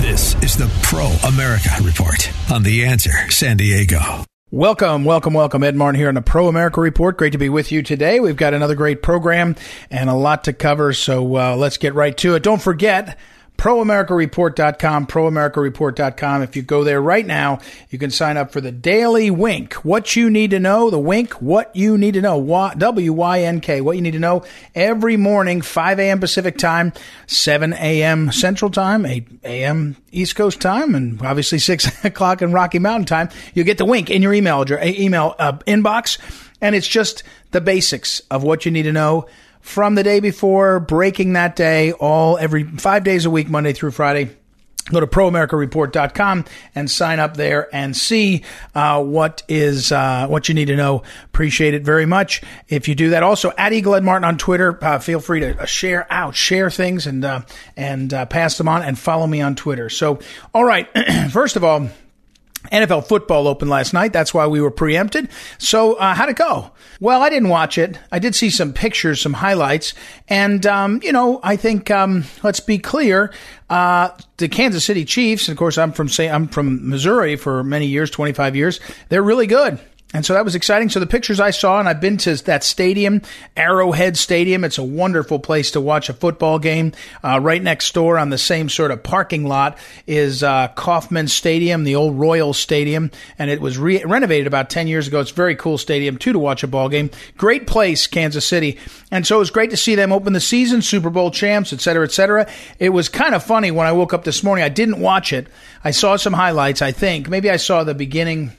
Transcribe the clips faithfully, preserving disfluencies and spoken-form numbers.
This is the Pro America Report on The Answer San Diego. Welcome, welcome, welcome. Ed Martin here on the Pro America Report. Great to be with you today. We've got another great program and a lot to cover, so uh, let's get right to it. Don't forget, Pro America Report dot com, Pro America Report dot com. If you go there right now, you can sign up for the Daily Wink, what you need to know, the Wink, what you need to know, W Y N K, what you need to know every morning, five a.m. Pacific time, seven a.m. Central time, eight a.m. East Coast time, and obviously six o'clock in Rocky Mountain time. You'll get the Wink in your email, email uh, inbox, and it's just the basics of what you need to know from the day before, breaking that day, all every five days a week, Monday through Friday. Go to Pro America Report dot com and sign up there and see uh, what is uh, what you need to know. Appreciate it very much if you do that. Also, at Eagle Ed Martin on Twitter, uh, feel free to uh, share out, share things and, uh, and uh, pass them on, and follow me on Twitter. So, all right, first of all, N F L football opened last night. That's why we were preempted. So uh, how'd it go? Well, I didn't watch it. I did see some pictures, some highlights. And, um, you know, I think, um, let's be clear, uh, the Kansas City Chiefs, and of course, I'm from, say, I'm from Missouri for many years, twenty-five years. They're really good. And so that was exciting. So the pictures I saw, and I've been to that stadium, Arrowhead Stadium. It's a wonderful place to watch a football game. Uh, right next door on the same sort of parking lot is uh, Kaufman Stadium, the old Royal Stadium. And it was re- renovated about ten years ago. It's a very cool stadium, too, to watch a ball game. Great place, Kansas City. And so it was great to see them open the season, Super Bowl champs, et cetera, et cetera. It was kind of funny when I woke up this morning. I didn't watch it. I saw some highlights, I think. Maybe I saw the beginning.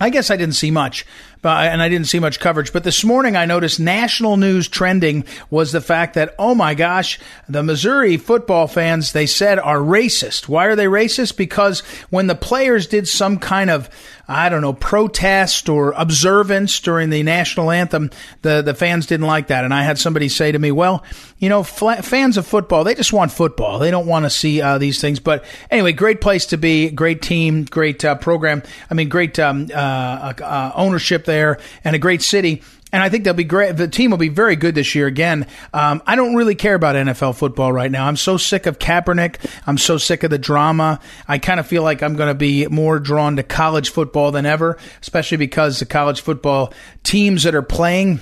I guess I didn't see much, but and I didn't see much coverage. But this morning I noticed national news trending was the fact that, oh my gosh, the Missouri football fans, they said, are racist. Why are they racist? Because when the players did some kind of, I don't know, protest or observance during the national anthem, the, the fans didn't like that. And I had somebody say to me, well, you know, fl- fans of football, they just want football. They don't want to see uh, these things. But anyway, great place to be, great team, great uh, program. I mean, great um, uh, uh, ownership there, and a great city. And I think they'll be great. The team will be very good this year again. Um, I don't really care about N F L football right now. I'm so sick of Kaepernick. I'm so sick of the drama. I kind of feel like I'm going to be more drawn to college football than ever, especially because the college football teams that are playing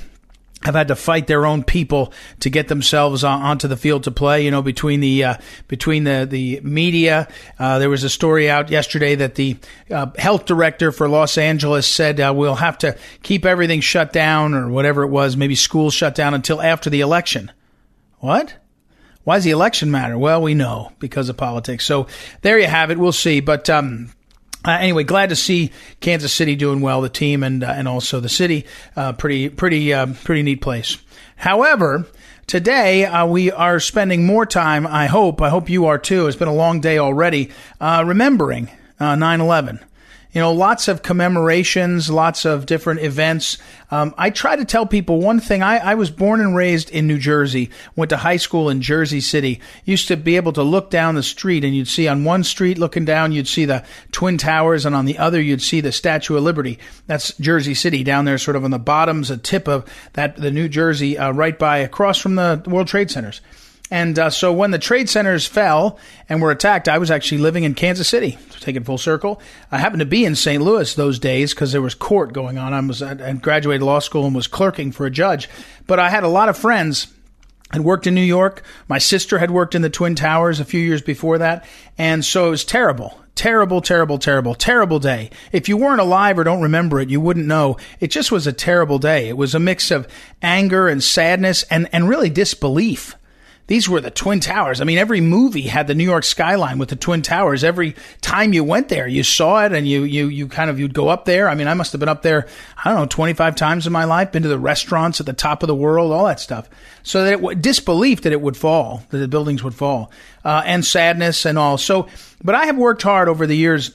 have had to fight their own people to get themselves onto the field to play. You know, between the uh, between the the media, uh, there was a story out yesterday that the uh, health director for Los Angeles said uh, we'll have to keep everything shut down, or whatever it was, maybe schools shut down until after the election. What? Why does the election matter? Well, we know, because of politics. So there you have it. We'll see, but. Um, Uh, anyway, glad to see Kansas City doing well, the team and uh, and also the city. Uh, pretty, pretty, uh, pretty neat place. However, today uh, we are spending more time, I hope, I hope you are too, it's been a long day already, uh, remembering uh, nine eleven. You know, lots of commemorations, lots of different events. Um, I try to tell people one thing. I, I was born and raised in New Jersey, went to high school in Jersey City, used to be able to look down the street, and you'd see on one street looking down, you'd see the Twin Towers, and on the other, you'd see the Statue of Liberty. That's Jersey City down there, sort of on the bottoms, a tip of that, the New Jersey, uh, right by across from the World Trade Centers. And uh, so when the trade centers fell and were attacked, I was actually living in Kansas City, to take it full circle. I happened to be in Saint Louis those days because there was court going on. I was I graduated law school and was clerking for a judge. But I had a lot of friends. I'd worked in New York. My sister had worked in the Twin Towers a few years before that. And so it was terrible. Terrible, terrible, terrible, terrible day. If you weren't alive or don't remember it, you wouldn't know. It just was a terrible day. It was a mix of anger and sadness and, and really disbelief. These were the Twin Towers. I mean, every movie had the New York skyline with the Twin Towers. Every time you went there, you saw it, and you you you kind of, you'd go up there. I mean, I must have been up there, I don't know, twenty-five times in my life, been to the restaurants at the top of the world, all that stuff. So that it w- disbelief that it would fall, that the buildings would fall, uh, and sadness and all. So, but I have worked hard over the years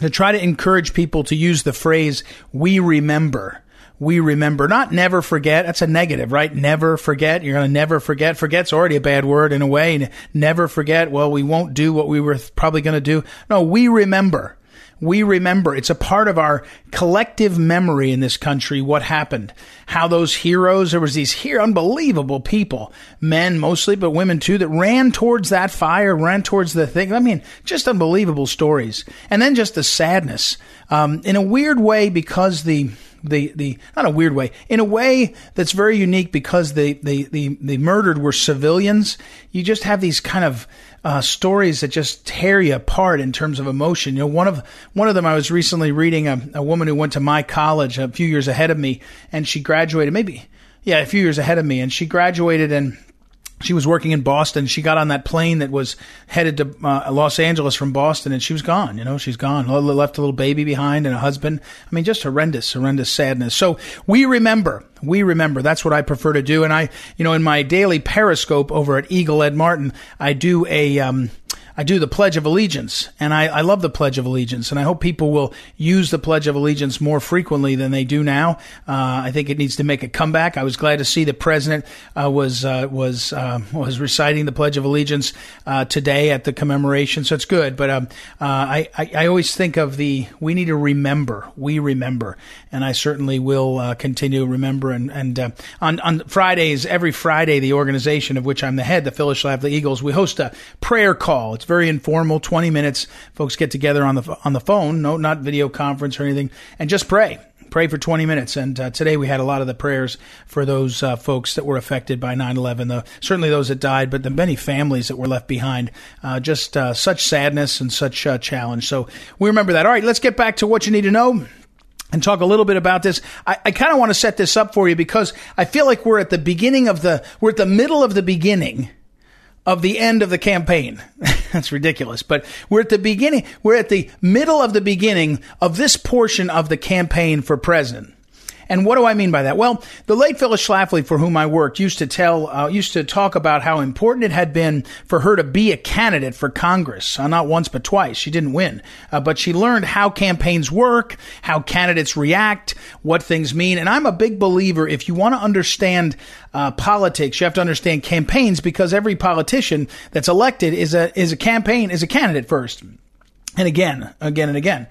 to try to encourage people to use the phrase, we remember. We remember, not never forget. That's a negative, right? Never forget. You're going to never forget. Forget's already a bad word in a way. Never forget. Well, we won't do what we were probably going to do. No, we remember. We remember. It's a part of our collective memory in this country, what happened, how those heroes, there was these here unbelievable people, men mostly, but women too, that ran towards that fire, ran towards the thing. I mean, just unbelievable stories. And then just the sadness. Um, in a weird way, because the, the, the, not a weird way, in a way that's very unique, because the, the, the, the murdered were civilians. You just have these kind of, Uh, stories that just tear you apart in terms of emotion. You know, one of, one of them, I was recently reading a, a woman who went to my college a few years ahead of me, and she graduated, maybe, yeah, a few years ahead of me, and she graduated, and she was working in Boston. She got on that plane that was headed to uh, Los Angeles from Boston, and she was gone. You know, she's gone. Left a little baby behind and a husband. I mean, just horrendous, horrendous sadness. So we remember. We remember. That's what I prefer to do. And I, you know, in my daily Periscope over at Eagle Ed Martin, I do a, um, I do the Pledge of Allegiance, and I, I love the Pledge of Allegiance, and I hope people will use the Pledge of Allegiance more frequently than they do now. Uh, I think it needs to make a comeback. I was glad to see the president uh, was uh, was uh, was reciting the Pledge of Allegiance uh, today at the commemoration, so it's good. But um, uh, I, I I always think of the we need to remember, we remember, and I certainly will uh, continue to remember. And and uh, on on Fridays, every Friday, the organization of which I'm the head, the Phyllis Schlafly Eagles, we host a prayer call. It's very informal, twenty minutes. Folks get together on the on the phone, no, not video conference or anything, and just pray. Pray for twenty minutes. And uh, today we had a lot of the prayers for those uh, folks that were affected by nine eleven, the, certainly those that died, but the many families that were left behind. Uh, just uh, such sadness and such uh, challenge. So we remember that. All right, let's get back to what you need to know and talk a little bit about this. I, I kind of want to set this up for you, because I feel like we're at the beginning of the, we're at the middle of the beginning of the end of the campaign. That's ridiculous. But we're at the beginning, we're at the middle of the beginning of this portion of the campaign for president. And what do I mean by that? Well, the late Phyllis Schlafly, for whom I worked, used to tell, uh, used to talk about how important it had been for her to be a candidate for Congress. Uh, not once, but twice. She didn't win. Uh, but she learned how campaigns work, how candidates react, what things mean. And I'm a big believer, if you want to understand Uh, politics, you have to understand campaigns, because every politician that's elected is a, is a campaign, is a candidate first. And again, again and again.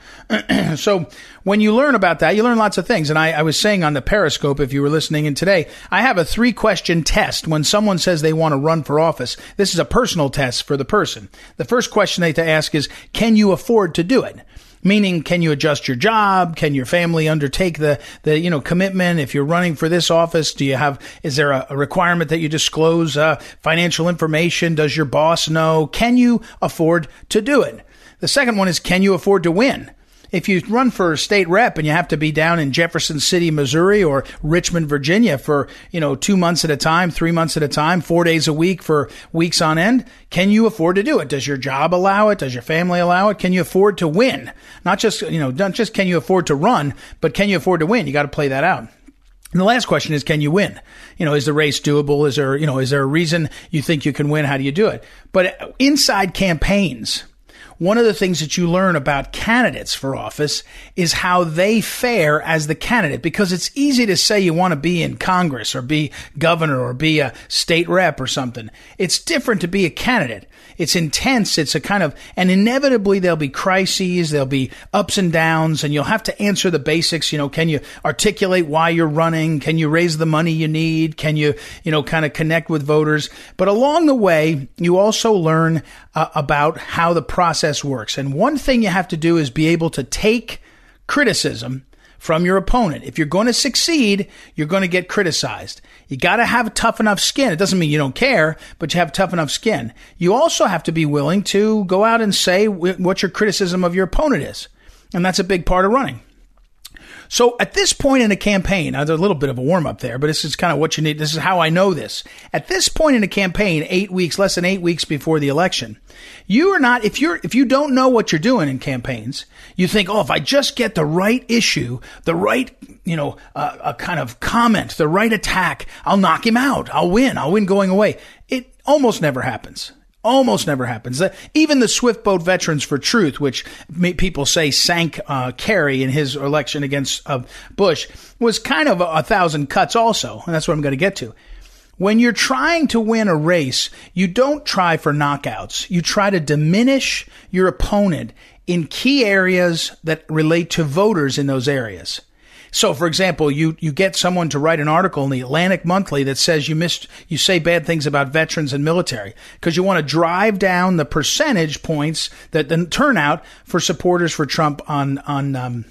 So when you learn about that, you learn lots of things. And I, I was saying on the Periscope, if you were listening in today, I have a three question test when someone says they want to run for office. This is a personal test for the person. The first question they have to ask is, can you afford to do it? Meaning, can you adjust your job? Can your family undertake the, the, you know, commitment? If you're running for this office, do you have, is there a, a requirement that you disclose, uh, financial information? Does your boss know? Can you afford to do it? The second one is, can you afford to win? If you run for state rep and you have to be down in Jefferson City, Missouri, or Richmond, Virginia for, you know, two months at a time, three months at a time, four days a week for weeks on end, can you afford to do it? Does your job allow it? Does your family allow it? Can you afford to win? Not just, you know, not just can you afford to run, but can you afford to win? You got to play that out. And the last question is, can you win? You know, is the race doable? Is there, you know, is there a reason you think you can win? How do you do it? But inside campaigns, one of the things that you learn about candidates for office is how they fare as the candidate, because it's easy to say you want to be in Congress or be governor or be a state rep or something. It's different to be a candidate. It's intense. It's a kind of, and inevitably there'll be crises, there'll be ups and downs, and you'll have to answer the basics. You know, can you articulate why you're running? Can you raise the money you need? Can you, you know, kind of connect with voters? But along the way, you also learn uh, about how the process works. And one thing you have to do is be able to take criticism from your opponent. If you're going to succeed, you're going to get criticized. You got to have tough enough skin. It doesn't mean you don't care, but you have tough enough skin. You also have to be willing to go out and say what your criticism of your opponent is. And that's a big part of running. So at this point in a campaign, now there's a little bit of a warm up there, but this is kind of what you need. This is how I know this. At this point in a campaign, eight weeks, less than eight weeks before the election, you are not, if you're, if you don't know what you're doing in campaigns, you think, oh, if I just get the right issue, the right, you know, uh, a kind of comment, the right attack, I'll knock him out. I'll win. I'll win going away. It almost never happens. Almost never happens. Even the Swift Boat Veterans for Truth, which people say sank uh, Kerry in his election against uh, Bush, was kind of a, a thousand cuts also. And that's what I'm going to get to. When you're trying to win a race, you don't try for knockouts. You try to diminish your opponent in key areas that relate to voters in those areas. So, for example, you, you get someone to write an article in the Atlantic Monthly that says you missed, you say bad things about veterans and military because you want to drive down the percentage points that then turn out for supporters for Trump on, on, um,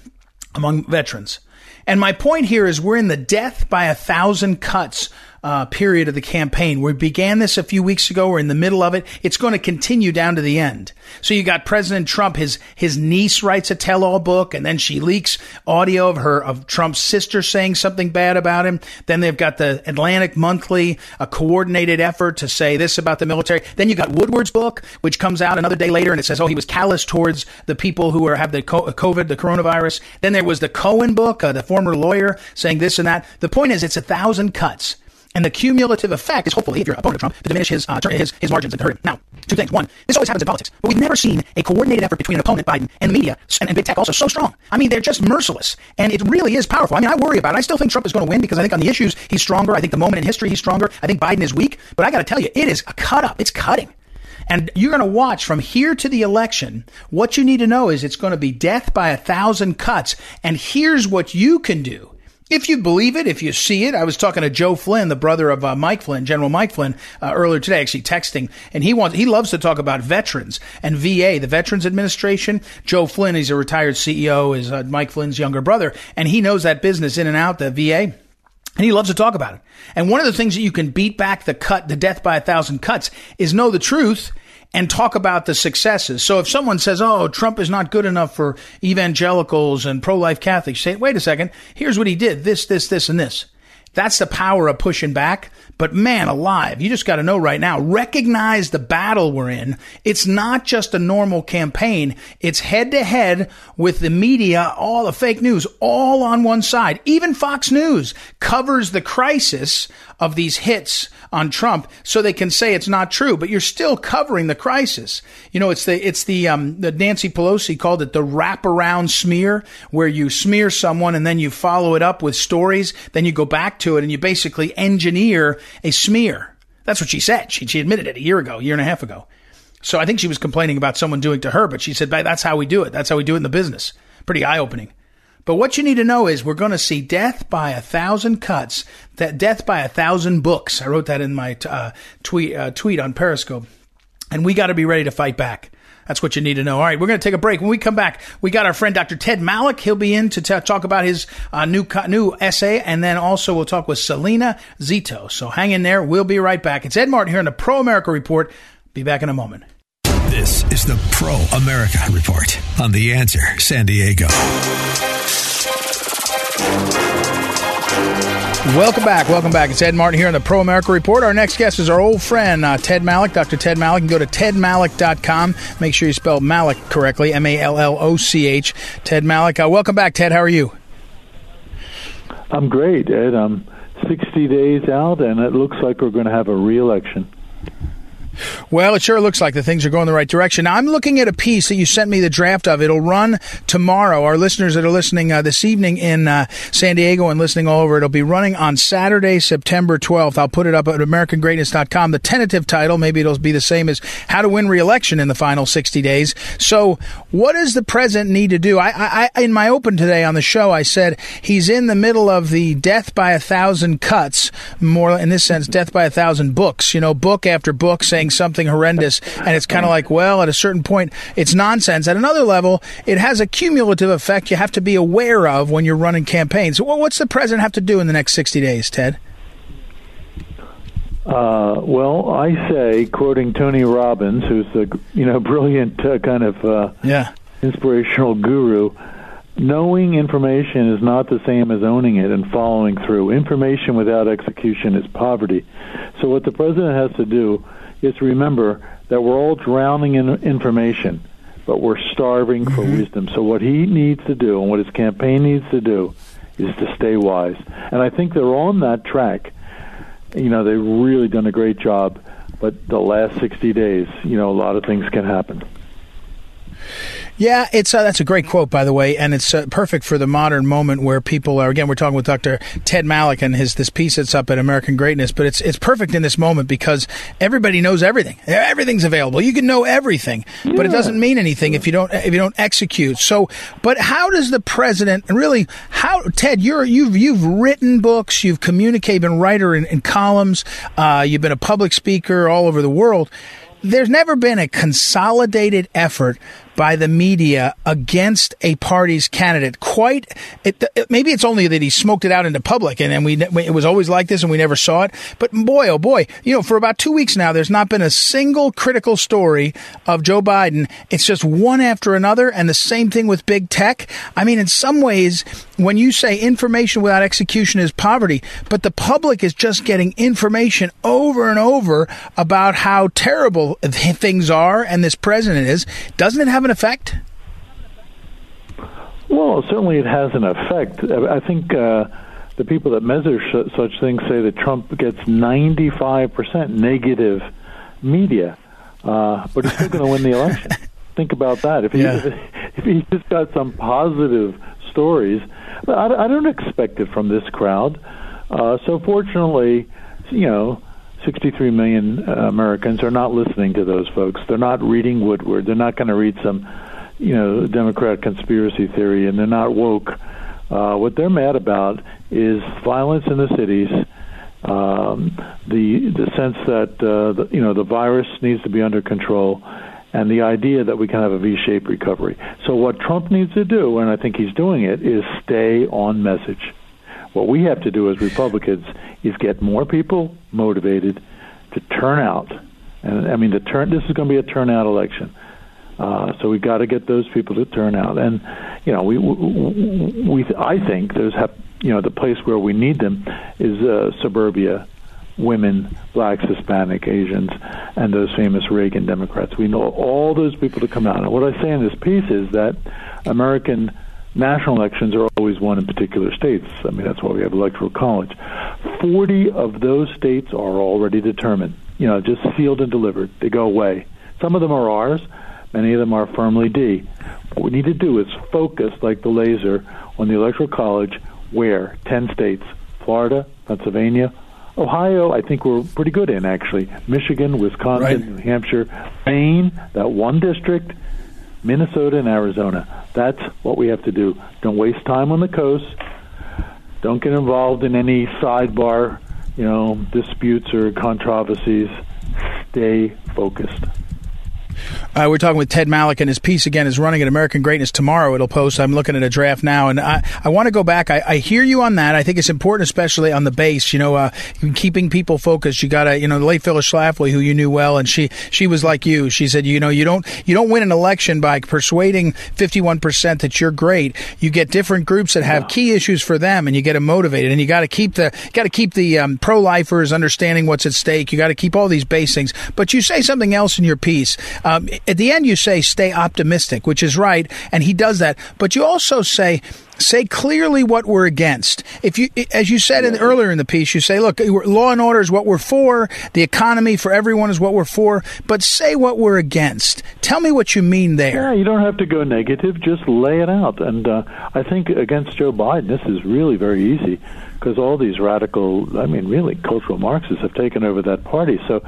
among veterans. And my point here is we're in the death by a thousand cuts uh, period of the campaign. We began this a few weeks ago. We're in the middle of it. It's going to continue down to the end. So you got President Trump. His his niece writes a tell-all book, and then she leaks audio of her of Trump's sister saying something bad about him. Then they've got the Atlantic Monthly, a coordinated effort to say this about the military. Then you got Woodward's book, which comes out another day later, and it says, oh, he was callous towards the people who are have the COVID, the coronavirus. Then there was the Cohen book, uh, the former lawyer, saying this and that. The point is, it's a thousand cuts. And the cumulative effect is hopefully, if you're a opponent of Trump, to diminish hhis, uh, his his margins and hurt him. Now, two things. One, this always happens in politics, but we've never seen a coordinated effort between an opponent, Biden, and the media, and, and big tech also so strong. I mean, they're just merciless, and it really is powerful. I mean, I worry about it. I still think Trump is going to win because I think on the issues, he's stronger. I think the moment in history, he's stronger. I think Biden is weak, but I got to tell you, it is a cut-up. It's cutting. And you're going to watch from here to the election. What you need to know is it's going to be death by a thousand cuts, and here's what you can do. If you believe it, if you see it, I was talking to Joe Flynn, the brother of uh, Mike Flynn, General Mike Flynn, uh, earlier today, actually texting, and he wants, he loves to talk about veterans and V A, the Veterans Administration. Joe Flynn, he's a retired C E O, is uh, Mike Flynn's younger brother, and he knows that business in and out, the V A. And he loves to talk about it. And one of the things that you can beat back the cut, the death by a thousand cuts, is know the truth and talk about the successes. So if someone says, oh, Trump is not good enough for evangelicals and pro-life Catholics, say, wait a second, here's what he did, this, this, this, and this. That's the power of pushing back. But man alive, you just got to know right now, recognize the battle we're in. It's not just a normal campaign. It's head to head with the media, all the fake news, all on one side. Even Fox News covers the crisis of these hits on Trump so they can say it's not true, but you're still covering the crisis. You know, it's the, it's the, um, the Nancy Pelosi called it the wraparound smear, where you smear someone and then you follow it up with stories. Then you go back to to it and you basically engineer a smear. That's what she said. She, she admitted it a year ago, year and a half ago. So I think she was complaining about someone doing it to her, but she said, that's how we do it. That's how we do it in the business. Pretty eye-opening. But what you need to know is we're going to see death by a thousand cuts, that death by a thousand books. I wrote that in my uh, tweet, uh, tweet on Periscope. And we got to be ready to fight back. That's what you need to know. All right, we're going to take a break. When we come back, we got our friend Doctor Ted Malloch. He'll be in to t- talk about his uh, new co- new essay, and then also we'll talk with Salena Zito. So hang in there. We'll be right back. It's Ed Martin here on the Pro America Report. Be back in a moment. This is the Pro America Report on The Answer San Diego. Welcome back. Welcome back. It's Ed Martin here on the Pro America Report. Our next guest is our old friend, uh, Ted Malloch, Doctor Ted Malloch. You can go to ted malloch dot com. Make sure you spell Malloch correctly, M A L L O C H. Ted Malloch. Uh, welcome back, Ted. How are you? I'm great, Ed. I'm sixty days out, and it looks like we're going to have a re-election. Well, it sure looks like the things are going the right direction. Now, I'm looking at a piece that you sent me the draft of. It'll run tomorrow. Our listeners that are listening uh, this evening in uh, San Diego and listening all over, it'll be running on Saturday, September twelfth. I'll put it up at American Greatness dot com. The tentative title, maybe it'll be the same as How to Win Re-Election in the Final sixty Days. So what does the president need to do? I, I, in my open today on the show, I said he's in the middle of the death by a thousand cuts, more in this sense, death by a thousand books, you know, book after book saying something horrendous, and it's kind of like, well, at a certain point, it's nonsense. At another level, it has a cumulative effect you have to be aware of when you're running campaigns. Well, what's the president have to do in the next sixty days, Ted? Uh, well, I say, quoting Tony Robbins, who's a you know brilliant uh, kind of uh, yeah. inspirational guru, Knowing information is not the same as owning it and following through. Information without execution is poverty. So what the president has to do is remember that we're all drowning in information, but we're starving for wisdom. So what he needs to do and what his campaign needs to do is to stay wise. And I think they're on that track. You know, they've really done a great job. But the last sixty days, you know, a lot of things can happen. Yeah, it's uh, that's a great quote, by the way, and it's uh, perfect for the modern moment where people are. Again, we're talking with Doctor Ted Malloch and his this piece that's up at American Greatness, but it's it's perfect in this moment because everybody knows everything. Everything's available. You can know everything, yeah. but it doesn't mean anything if you don't if you don't execute. So, but how does the president really? How Ted, you're you've you've written books, you've communicated, been writer in, in columns, uh, you've been a public speaker all over the world. There's never been a consolidated effort by the media against a party's candidate. Quite, it, it, maybe it's only that he smoked it out into public, and, and we it was always like this, and we never saw it. But boy, oh boy, you know, for about two weeks now, there's not been a single critical story of Joe Biden. It's just one after another, and the same thing with big tech. I mean, in some ways, when you say information without execution is poverty, but the public is just getting information over and over about how terrible things are, and this president is. Doesn't it have an effect? Well, certainly it has an effect. I think uh, the people that measure sh- such things say that Trump gets ninety-five percent negative media, uh, but he's still going to win the election. Think about that. If he, yeah. if he just got some positive stories, but I, I don't expect it from this crowd. Uh, so fortunately, you know, sixty-three million uh, Americans are not listening to those folks. They're not reading Woodward. They're not going to read some, you know, Democrat conspiracy theory, and they're not woke. Uh, what they're mad about is violence in the cities, um, the the sense that uh, the, you know the virus needs to be under control, and the idea that we can have a V-shaped recovery. So what Trump needs to do, and I think he's doing it, is stay on message. What we have to do as Republicans is get more people motivated to turn out. And I mean, the turn. This is going to be a turnout election. Uh, so we've got to get those people to turn out. And, you know, we, we, we I think there's, you know, the place where we need them is uh, suburbia, women, blacks, Hispanic, Asians, and those famous Reagan Democrats. We need all those people to come out. And what I say in this piece is that American national elections are always won in particular states. I mean, that's why we have electoral college. Forty of those states are already determined, you know, just sealed and delivered. They go away. Some of them are ours. Many of them are firmly D. What we need to do is focus like the laser on the electoral college where ten states, Florida, Pennsylvania, Ohio, I think we're pretty good in, actually, Michigan, Wisconsin, right. New Hampshire, Maine, that one district, Minnesota and Arizona. That's what we have to do. Don't waste time on the coast. Don't get involved in any sidebar, you know, disputes or controversies. Stay focused. Uh, we're talking with Ted Malloch, and his piece, again, is running at American Greatness tomorrow. It'll post. I'm looking at a draft now, and I, I want to go back. I, I hear you on that. I think it's important, especially on the base, you know, uh, keeping people focused. You got to, you know, the late Phyllis Schlafly, who you knew well, and she, she was like you. She said, you know, you don't you don't win an election by persuading fifty-one percent that you're great. You get different groups that have yeah. key issues for them, and you get them motivated. And you got to keep the got to keep the um, pro-lifers understanding what's at stake. You got to keep all these base things. But you say something else in your piece. Um, at the end, you say stay optimistic, which is right. And he does that. But you also say say clearly what we're against. If you, as you said in, earlier in the piece, you say, look, law and order is what we're for. The economy for everyone is what we're for. But say what we're against. Tell me what you mean there. Yeah, you don't have to go negative. Just lay it out. And uh, I think against Joe Biden, this is really very easy because all these radical, I mean, really cultural Marxists have taken over that party. So,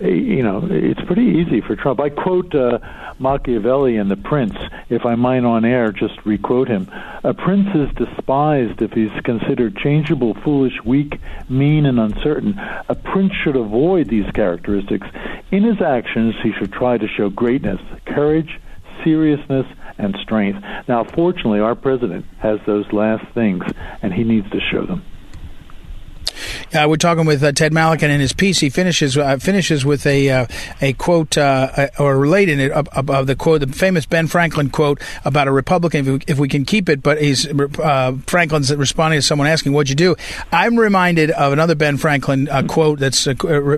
you know, it's pretty easy for Trump. I quote uh, Machiavelli in The Prince, if I might on air just requote him. A prince is despised if he's considered changeable, foolish, weak, mean, and uncertain. A prince should avoid these characteristics. In his actions, he should try to show greatness, courage, seriousness, and strength. Now, fortunately, our president has those last things, and he needs to show them. Uh, we're talking with uh, Ted Malloch, and in his piece, he finishes uh, finishes with a uh, a quote uh, or related it of the quote, the famous Ben Franklin quote about a Republican, if we can keep it. But he's uh, Franklin's responding to someone asking, "What'd you do?" I'm reminded of another Ben Franklin uh, quote that's uh,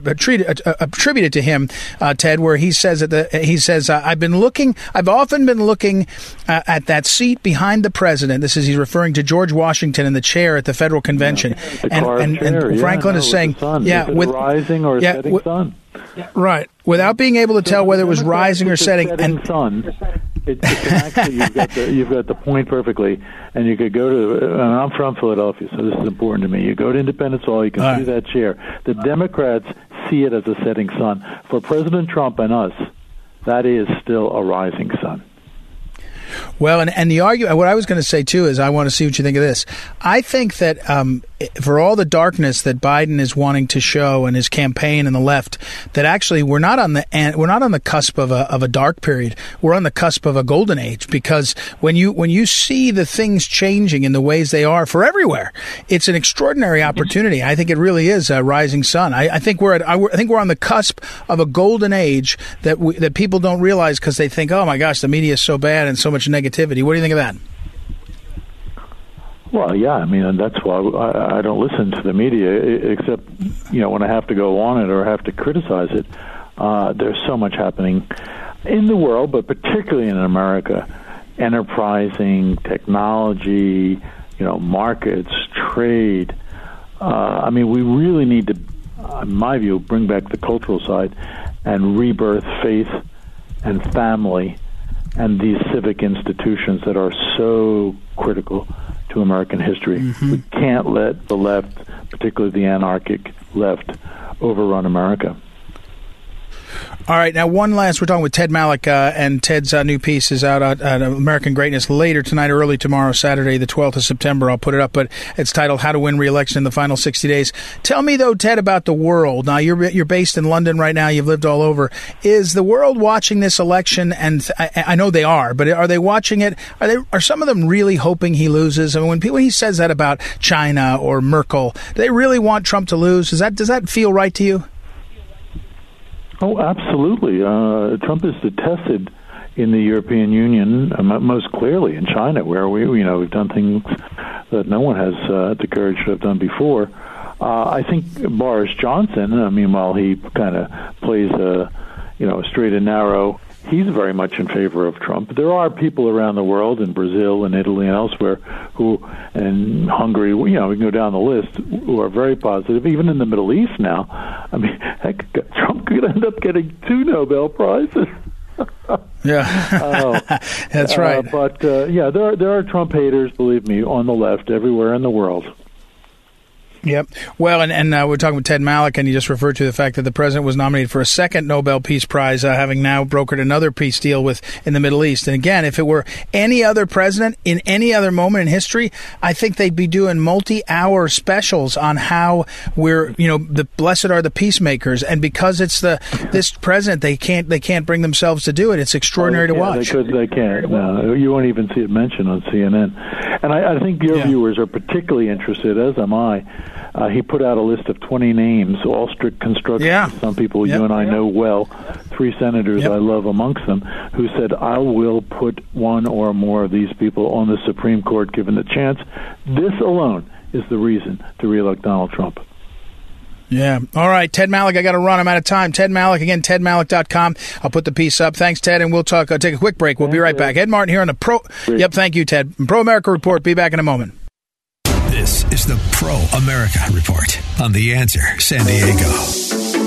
attributed, uh, attributed to him, uh, Ted, where he says that the, he says, uh, "I've been looking. I've often been looking uh, at that seat behind the president." This is he's referring to George Washington in the chair at the federal convention, yeah, the and, and, chair, and Franklin yeah, no, is saying, "Yeah, with rising or yeah, setting w- sun." Yeah. Right. Without being able to tell whether it was rising or setting. setting and sun. It, it's an actually, you've got, the, you've got the point perfectly. And you could go to, and I'm from Philadelphia, so this is important to me. You go to Independence Hall, you can All see right. that chair. The Democrats see it as a setting sun. For President Trump and us, that is still a rising sun. Well, and, and the argument, what I was going to say, too, is I want to see what you think of this. I think that um, for all the darkness that Biden is wanting to show and his campaign and the left, that actually we're not on the we're not on the cusp of a of a dark period. We're on the cusp of a golden age, because when you when you see the things changing in the ways they are for everywhere, it's an extraordinary opportunity. I think it really is a rising sun. I, I think we're at, I, I think we're on the cusp of a golden age that we, that people don't realize because they think, oh my gosh, the media is so bad and so much negativity. What do you think of that? Well, yeah, I mean, and that's why I, I don't listen to the media, except, you know, when I have to go on it or have to criticize it. Uh, there's so much happening in the world, but particularly in America. Enterprising, technology, you know, markets, trade. Uh, I mean, we really need to, in my view, bring back the cultural side and rebirth faith and family and these civic institutions that are so critical to American history. Mm-hmm. We can't let the left, particularly the anarchic left, overrun America. All right, now one last, we're talking with Ted Malloch, uh, and Ted's uh, new piece is out on uh, American Greatness later tonight, early tomorrow, Saturday, the twelfth of September. I'll put it up, but it's titled How to Win Re-Election in the Final sixty days. Tell me, though, Ted, about the world. Now, you're you're based in London right now. You've lived all over. Is the world watching this election? And th- I, I know they are, but are they watching it? Are they? Are some of them really hoping he loses? I mean, when, people, when he says that about China or Merkel, do they really want Trump to lose? Does that, does that feel right to you? Oh, absolutely. Uh, Trump is detested in the European Union, most clearly in China, where we, you know, we've done things that no one has uh, the courage to have done before. Uh, I think Boris Johnson, I mean, while he kind of plays a, you know, straight and narrow, he's very much in favor of Trump. There are people around the world, in Brazil and Italy and elsewhere, who, and Hungary, you know, we can go down the list, who are very positive. Even in the Middle East now, I mean, heck, Trump could end up getting two Nobel Prizes. yeah, uh, that's right. Uh, but uh, yeah, there are, there are Trump haters, believe me, on the left everywhere in the world. Yep. Well, and, and uh, we're talking with Ted Malloch, and he just referred to the fact that the president was nominated for a second Nobel Peace Prize, uh, having now brokered another peace deal with in the Middle East. And again, if it were any other president in any other moment in history, I think they'd be doing multi-hour specials on how we're, you know, the blessed are the peacemakers. And because it's the this president, they can't they can't bring themselves to do it. It's extraordinary oh, yeah, to watch. They, could, they can't. No, you won't even see it mentioned on C N N. And I, I think your yeah. viewers are particularly interested, as am I. Uh, he put out a list of twenty names, all strict constructions. Yeah. Some people yep. you and I yep. know well, three senators yep. I love amongst them, who said, I will put one or more of these people on the Supreme Court given the chance. This alone is the reason to reelect Donald Trump. Yeah. All right, Ted Malloch, I got to run. I'm out of time. Ted Malloch, again, ted malloch dot com. I'll put the piece up. Thanks, Ted, and we'll talk. I'll take a quick break. We'll thank be right you. back. Ed Martin here on the Pro... Great. Yep, thank you, Ted. Pro America Report. Be back in a moment. This is the Pro-America Report on The Answer, San Diego.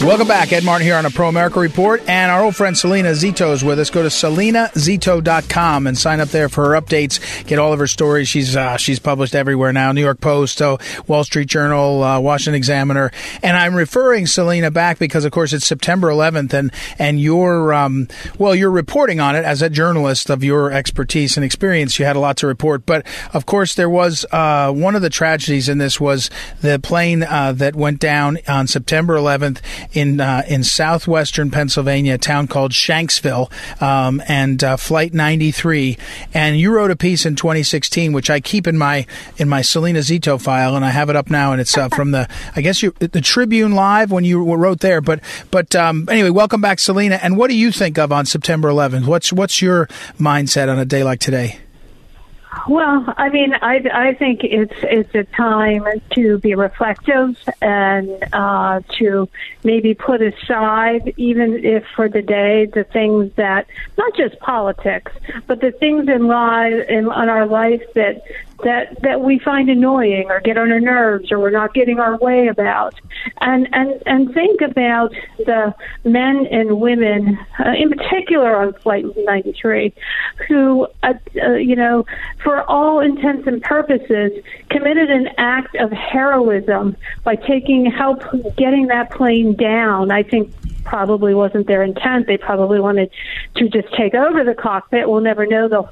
Welcome back. Ed Martin here on a Pro-America Report, and our old friend Salena Zito is with us. Go to Salena Zito dot com and sign up there for her updates. Get all of her stories. She's uh, she's published everywhere now. New York Post, oh, Wall Street Journal, uh, Washington Examiner. And I'm referring, Salena, back because, of course, it's September eleventh, and, and you're, um, well, you're reporting on it as a journalist of your expertise and experience. You had a lot to report. But, of course, there was uh, one of the tragedies in this was the plane uh, that went down on September eleventh in uh, in southwestern Pennsylvania, a town called Shanksville, um, and uh, Flight ninety-three. And you wrote a piece in twenty sixteen, which I keep in my in my Salena Zito file, and I have it up now. And it's uh, from the I guess you the Tribune Live when you wrote there. But but um, anyway, welcome back, Salena. And what do you think of on September eleventh? What's what's your mindset on a day like today? Well, I mean, I, I think it's it's a time to be reflective and uh, to maybe put aside, even if for the day, the things that, not just politics, but the things in life, in, in our life that, that that we find annoying or get on our nerves or we're not getting our way about. And, and, and think about the men and women, uh, in particular on Flight ninety-three, who, uh, uh, you know, for all intents and purposes, committed an act of heroism by taking help getting that plane down. I think probably wasn't their intent. They probably wanted to just take over the cockpit. We'll never know the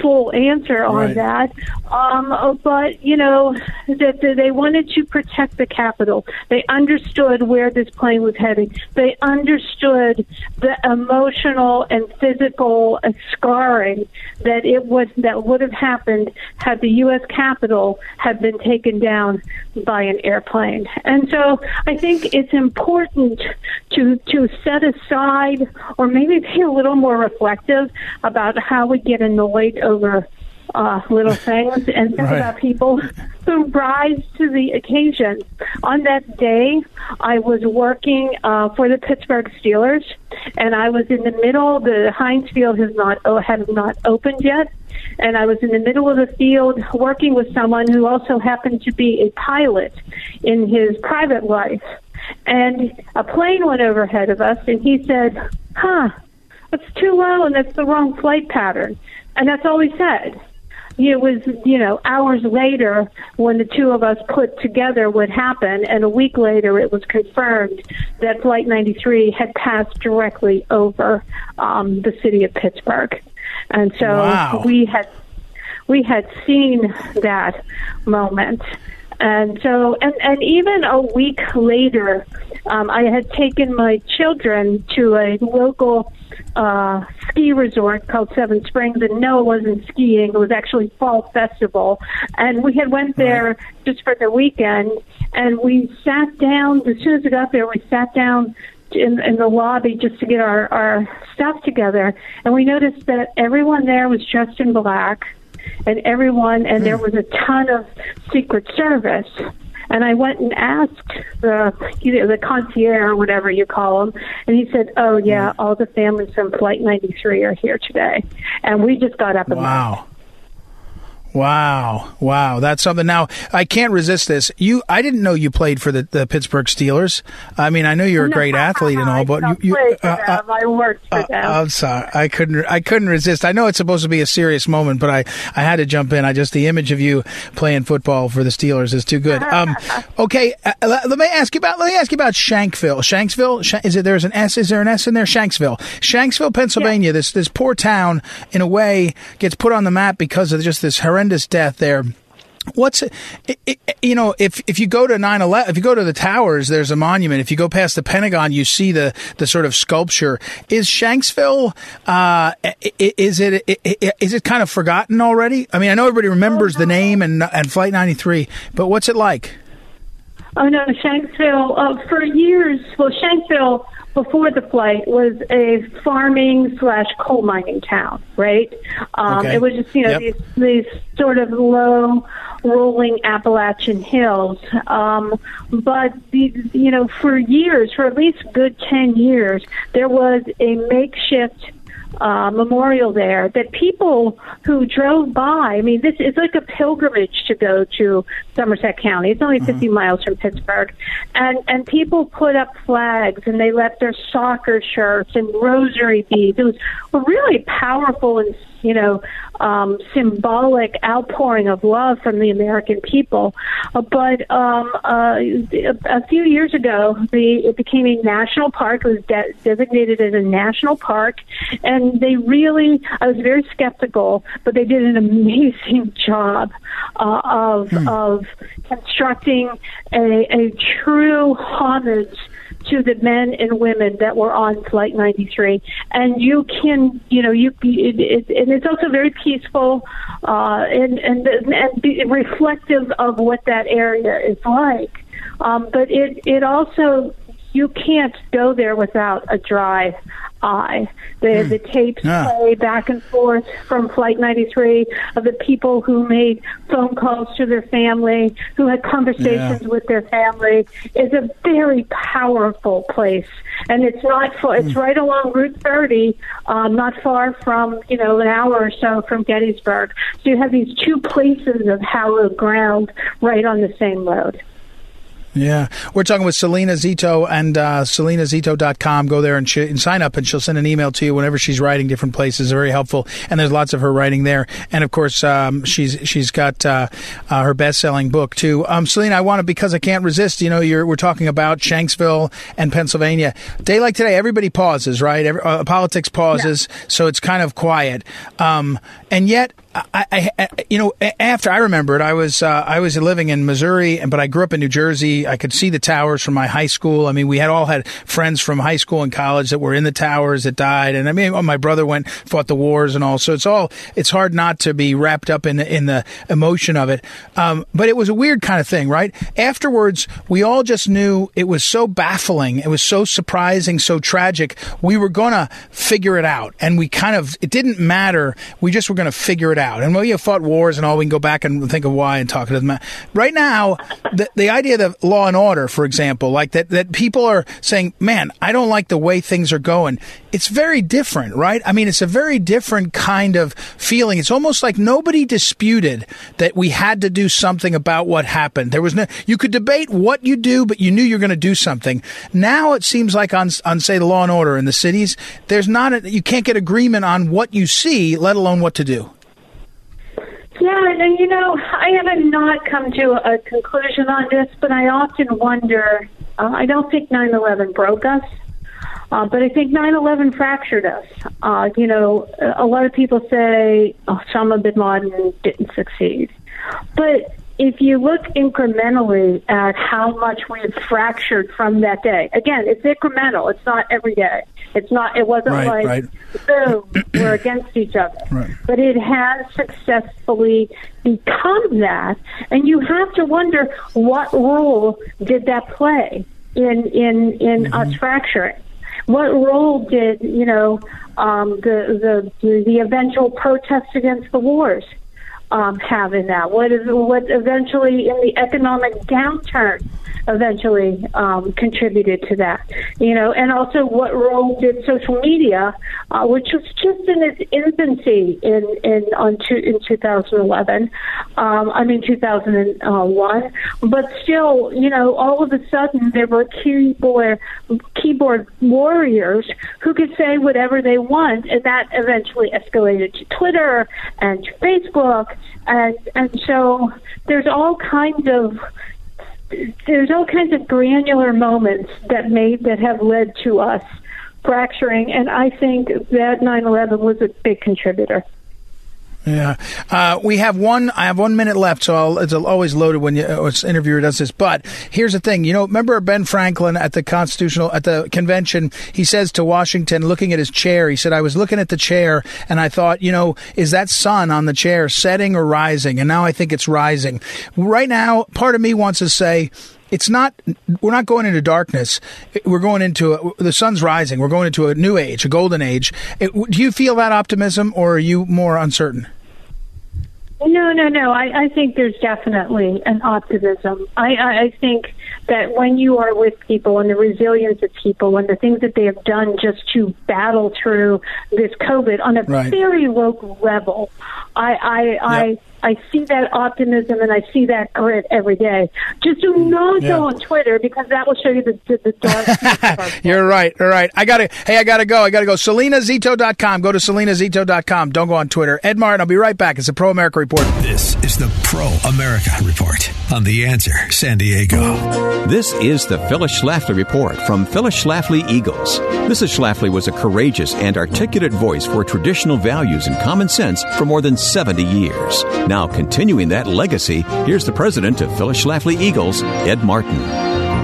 full answer on right. that. Um, but, you know, that the, they wanted to protect the Capitol. They understood where this plane was heading. They understood the emotional and physical scarring that it was that would have happened had the U S Capitol had been taken down by an airplane. And so I think it's important to to set aside or maybe be a little more reflective about how we get annoyed over uh, little things and think right. about people who rise to the occasion. On that day, I was working uh, for the Pittsburgh Steelers, and I was in the middle. The Heinz Field has not, oh, has not opened yet, and I was in the middle of the field working with someone who also happened to be a pilot in his private life. And a plane went overhead of us, and he said, huh, that's too low, and that's the wrong flight pattern. And that's all he said. It was, you know, hours later when the two of us put together what happened, and a week later it was confirmed that Flight ninety-three had passed directly over um, the city of Pittsburgh. And so wow. we had we had seen that moment. And so, and, and even a week later, um, I had taken my children to a local uh, ski resort called Seven Springs, and no, it wasn't skiing. It was actually Fall Festival, and we had went there just for the weekend, and we sat down, as soon as we got there, we sat down in, in the lobby just to get our, our stuff together, and we noticed that everyone there was dressed in black. And everyone, and there was a ton of Secret Service. And I went and asked the, you know, the concierge or whatever you call him, and he said, "Oh yeah, all the families from Flight ninety-three are here today." And we just got up and wow. left. Wow. Wow. That's something. Now, I can't resist this. You, I didn't know you played for the, the Pittsburgh Steelers. I mean, I know you're a great no, athlete and all, but I you, you uh, uh, I worked for uh, them. I'm sorry. I couldn't, I couldn't resist. I know it's supposed to be a serious moment, but I, I had to jump in. I just, the image of you playing football for the Steelers is too good. Um, okay. Uh, let, let me ask you about, let me ask you about Shanksville. Shanksville, Sh- is it, there's an S, is there an S in there? Shanksville, Shanksville, Pennsylvania. Yeah. This, this poor town in a way gets put on the map because of just this horrendous Horrendous death there. What's it, it, you know, if if you go to nine eleven, if you go to the towers, there's a monument. If you go past the Pentagon, you see the the sort of sculpture. Is Shanksville uh, is it is it kind of forgotten already? I mean, I know everybody remembers the name and and Flight ninety-three, but what's it like? Oh no, Shanksville uh, for years. Well, Shanksville before the flight was a farming slash coal mining town, right? Um, okay. It was just, you know, yep. these, these sort of low rolling Appalachian hills. Um, but, the, you know, for years, for at least a good ten years, there was a makeshift Uh, memorial there that people who drove by, I mean, this is like a pilgrimage to go to Somerset County. It's only fifty mm-hmm. miles from Pittsburgh. And, and people put up flags and they left their soccer shirts and rosary beads. It was a really powerful and, you know, um, symbolic outpouring of love from the American people. Uh, but um, uh, a few years ago, the, it became a national park. It was de- designated as a national park. And they really, I was very skeptical, but they did an amazing job uh, of, hmm. of constructing a, a true homage to the men and women that were on Flight ninety-three. And you can, you know, you it, it, and it's also very peaceful uh, and, and, and reflective of what that area is like. Um, but it, it also, you can't go there without a dry eye. The, mm. the tapes yeah. play back and forth from Flight ninety-three of the people who made phone calls to their family, who had conversations yeah. with their family. It's a very powerful place. And it's not for, it's mm. right along Route thirty, um, not far from, you know, an hour or so from Gettysburg. So you have these two places of hallowed ground right on the same road. Yeah. We're talking with Salena Zito and uh, Salena Zito dot com. Go there and, sh- and sign up, and she'll send an email to you whenever she's writing different places. Very helpful. And there's lots of her writing there. And, of course, um, she's she's got uh, uh, her best-selling book, too. Um, Salena, I want to, because I can't resist, you know, you're, we're talking about Shanksville and Pennsylvania. Day like today, everybody pauses, right? Every, uh, politics pauses, yeah. so it's kind of quiet. Um, and yet... I, I, I, you know, after I remember it, I was uh, I was living in Missouri, but I grew up in New Jersey. I could see the towers from my high school. I mean, we had all had friends from high school and college that were in the towers that died, and I mean, my brother went fought the wars and all. So it's all it's hard not to be wrapped up in the, in the emotion of it. Um, but it was a weird kind of thing, right? Afterwards, we all just knew it was so baffling, it was so surprising, so tragic. We were gonna figure it out, and we kind of it didn't matter. We just were gonna figure it out. And well, you fought wars and all. We can go back and think of why and talk to them. Right now, the, the idea of law and order, for example, like that, that people are saying, man, I don't like the way things are going. It's very different, right? I mean, it's a very different kind of feeling. It's almost like nobody disputed that we had to do something about what happened. There was no, you could debate what you do, but you knew you were going to do something. Now it seems like on, on say, the law and order in the cities, there's not a, you can't get agreement on what you see, let alone what to do. Yeah, and, and you know, I have not come to a conclusion on this, but I often wonder, uh, I don't think nine eleven broke us, uh, but I think nine eleven fractured us. Uh, you know, a lot of people say Osama bin Laden didn't succeed. But if you look incrementally at how much we've fractured from that day, again, it's incremental. It's not every day. It's not. It wasn't right, like, right. boom, we're against each other. Right. But it has successfully become that. And you have to wonder, what role did that play in, in, in mm-hmm. us fracturing? What role did, you know, um, the, the, the eventual protests against the wars Um, have in that? What is what eventually in the economic downturn eventually um, contributed to that? You know, and also what role did social media, uh, which was just in its infancy in in on two, in two thousand eleven, um, I mean two thousand one, but still, you know, all of a sudden there were keyboard keyboard warriors who could say whatever they want, and that eventually escalated to Twitter and to Facebook. And, and so there's all kinds of there's all kinds of granular moments that made that have led to us fracturing, and I think that nine eleven was a big contributor. Yeah, uh, we have one. I have one minute left, so I'll, it's always loaded when you, an interviewer does this. But here's the thing, you know, remember Ben Franklin at the constitutional at the convention? He says to Washington, looking at his chair, he said, "I was looking at the chair and I thought, you know, is that sun on the chair setting or rising? And now I think it's rising." Right now, part of me wants to say, It's not, we're not going into darkness. We're going into, a, the sun's rising. We're going into a new age, a golden age. It, do you feel that optimism, or are you more uncertain? No, no, no. I, I think there's definitely an optimism. I, I, I think that when you are with people and the resilience of people and the things that they have done just to battle through this COVID on a right. very local level, I, I, yep. I, I see that optimism and I see that grit every day. Just do not yeah. go on Twitter, because that will show you the, the, the dark. You're right. All right. I got to. Hey, I got to go. I got to go. Salena Zito dot com. Go to Salena Zito dot com. Don't go on Twitter. Ed Martin, I'll be right back. It's the Pro America Report. This is the Pro America Report on The Answer San Diego. This is the Phyllis Schlafly Report from Phyllis Schlafly Eagles. Missus Schlafly was a courageous and articulate voice for traditional values and common sense for more than seventy years. Now, continuing that legacy, here's the president of Phyllis Schlafly Eagles, Ed Martin.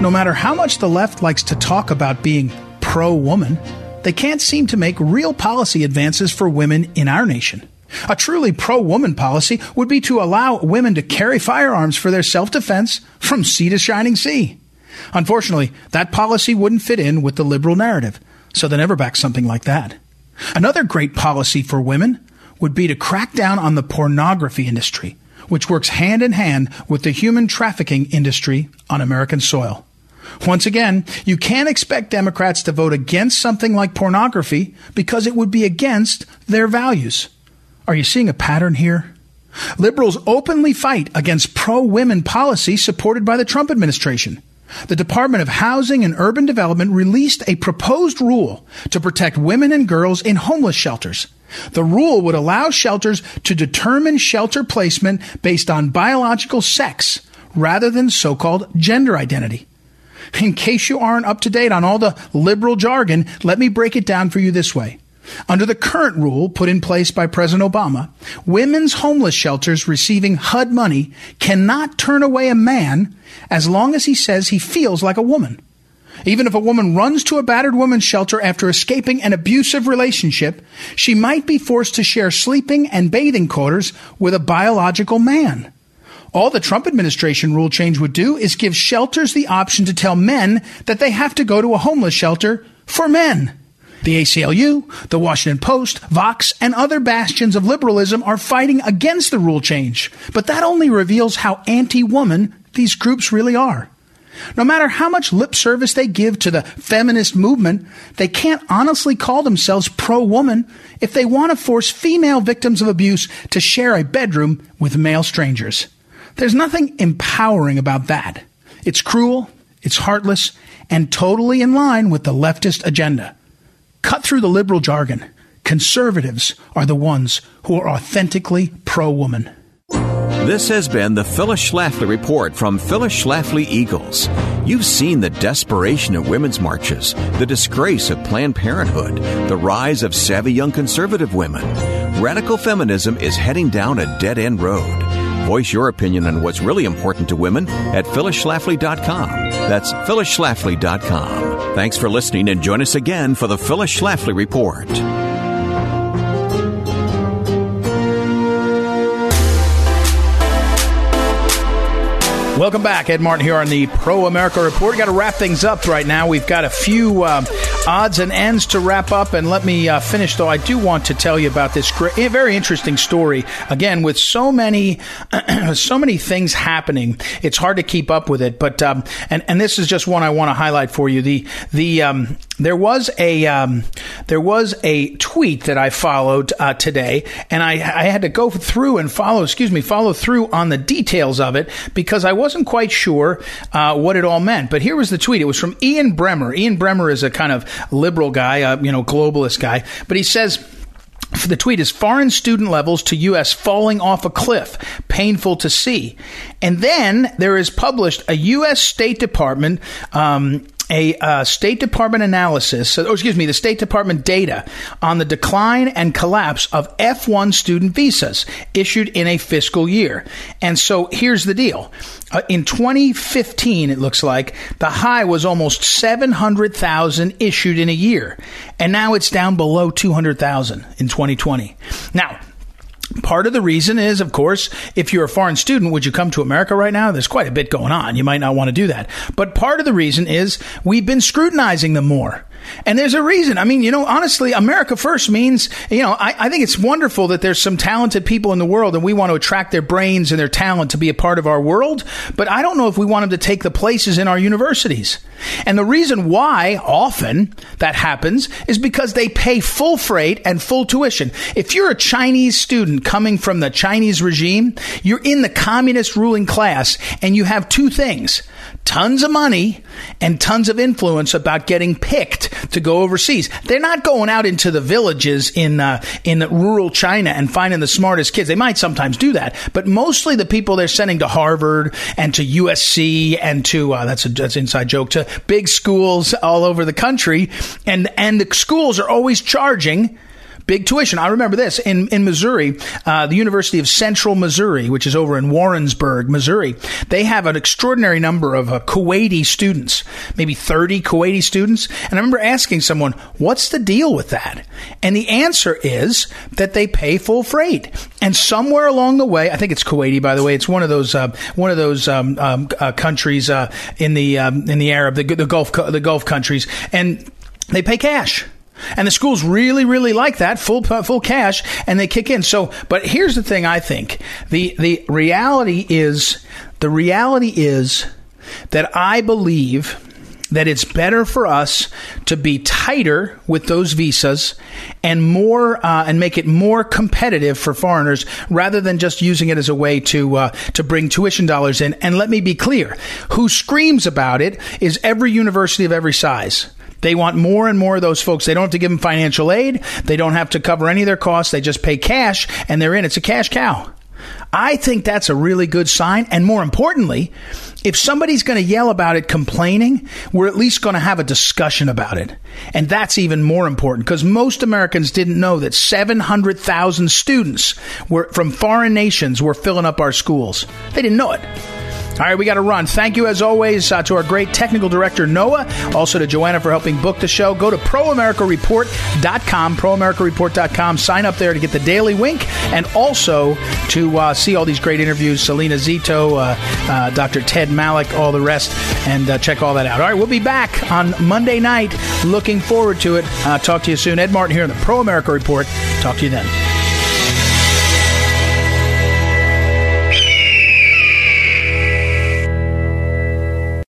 No matter how much the left likes to talk about being pro-woman, they can't seem to make real policy advances for women in our nation. A truly pro-woman policy would be to allow women to carry firearms for their self-defense from sea to shining sea. Unfortunately, that policy wouldn't fit in with the liberal narrative, so they never back something like that. Another great policy for women would be to crack down on the pornography industry, which works hand in hand with the human trafficking industry on American soil. Once again, you can't expect Democrats to vote against something like pornography because it would be against their values. Are you seeing a pattern here? Liberals openly fight against pro-women policy supported by the Trump administration. The Department of Housing and Urban Development released a proposed rule to protect women and girls in homeless shelters. The rule would allow shelters to determine shelter placement based on biological sex rather than so-called gender identity. In case you aren't up to date on all the liberal jargon, let me break it down for you this way. Under the current rule put in place by President Obama, women's homeless shelters receiving H U D money cannot turn away a man as long as he says he feels like a woman. Even if a woman runs to a battered woman's shelter after escaping an abusive relationship, she might be forced to share sleeping and bathing quarters with a biological man. All the Trump administration rule change would do is give shelters the option to tell men that they have to go to a homeless shelter for men. The A C L U, the Washington Post, Vox, and other bastions of liberalism are fighting against the rule change. But that only reveals how anti-woman these groups really are. No matter how much lip service they give to the feminist movement, they can't honestly call themselves pro-woman if they want to force female victims of abuse to share a bedroom with male strangers. There's nothing empowering about that. It's cruel, it's heartless, and totally in line with the leftist agenda. Cut through the liberal jargon. Conservatives are the ones who are authentically pro-woman. This has been the Phyllis Schlafly Report from Phyllis Schlafly Eagles. You've seen the desperation of women's marches, the disgrace of Planned Parenthood, the rise of savvy young conservative women. Radical feminism is heading down a dead-end road. Voice your opinion on what's really important to women at Phyllis Schlafly dot com. That's Phyllis Schlafly dot com. Thanks for listening and join us again for the Phyllis Schlafly Report. Welcome back. Ed Martin here on the Pro America Report. We've got to wrap things up right now. We've got a few uh, odds and ends to wrap up. And let me uh, finish, though. I do want to tell you about this great, very interesting story. Again, with so many so many things happening, it's hard to keep up with it. But um, and, and this is just one I want to highlight for you. The the um, there was a um, there was a tweet that I followed uh, today, and I, I had to go through and follow, excuse me, follow through on the details of it because I wasn't quite sure uh, what it all meant. But here was the tweet. It was from Ian Bremmer. Ian Bremmer is a kind of liberal guy, uh, you know, globalist guy. But he says, the tweet is, foreign student levels to U S falling off a cliff, painful to see. And then there is published a U S State Department um A uh, State Department analysis, or excuse me, the State Department data on the decline and collapse of F one student visas issued in a fiscal year. And so here's the deal. Uh, in twenty fifteen, it looks like, the high was almost seven hundred thousand issued in a year. And now it's down below two hundred thousand in twenty twenty. Now, part of the reason is, of course, if you're a foreign student, would you come to America right now? There's quite a bit going on. You might not want to do that. But part of the reason is we've been scrutinizing them more. And there's a reason. I mean, you know, honestly, America first means, you know, I, I think it's wonderful that there's some talented people in the world and we want to attract their brains and their talent to be a part of our world. But I don't know if we want them to take the places in our universities. And the reason why often that happens is because they pay full freight and full tuition. If you're a Chinese student coming from the Chinese regime, you're in the communist ruling class and you have two things: tons of money and tons of influence about getting picked to go overseas. They're not going out into the villages in uh, in rural China and finding the smartest kids. They might sometimes do that, but mostly the people they're sending to Harvard and to U S C and to uh, that's a that's an inside joke, to big schools all over the country, and and the schools are always charging big tuition. I remember this in in Missouri, uh, the University of Central Missouri, which is over in Warrensburg, Missouri. They have an extraordinary number of uh, Kuwaiti students, maybe thirty Kuwaiti students. And I remember asking someone, "What's the deal with that?" And the answer is that they pay full freight. And somewhere along the way, I think it's Kuwaiti, by the way. It's one of those uh, one of those um, um, uh, countries uh, in the um, in the Arab the, the Gulf the Gulf countries, and they pay cash. And the schools really, really like that, full full cash, and they kick in. So, but here's the thing I think. The the reality is, the reality is that I believe that it's better for us to be tighter with those visas and more uh, and make it more competitive for foreigners rather than just using it as a way to uh, to bring tuition dollars in. And let me be clear, who screams about it is every university of every size. They want more and more of those folks. They don't have to give them financial aid. They don't have to cover any of their costs. They just pay cash, and they're in. It's a cash cow. I think that's a really good sign. And more importantly, if somebody's going to yell about it complaining, we're at least going to have a discussion about it. And that's even more important because most Americans didn't know that seven hundred thousand students were from foreign nations were filling up our schools. They didn't know it. All right, we got to run. Thank you, as always, uh, to our great technical director, Noah. Also to Joanna for helping book the show. Go to Pro America Report dot com, Pro America Report dot com. Sign up there to get the Daily Wink and also to uh, see all these great interviews, Salena Zito, uh, uh, Doctor Ted Malloch, all the rest, and uh, check all that out. All right, we'll be back on Monday night. Looking forward to it. Uh, talk to you soon. Ed Martin here on the Pro America Report. Talk to you then.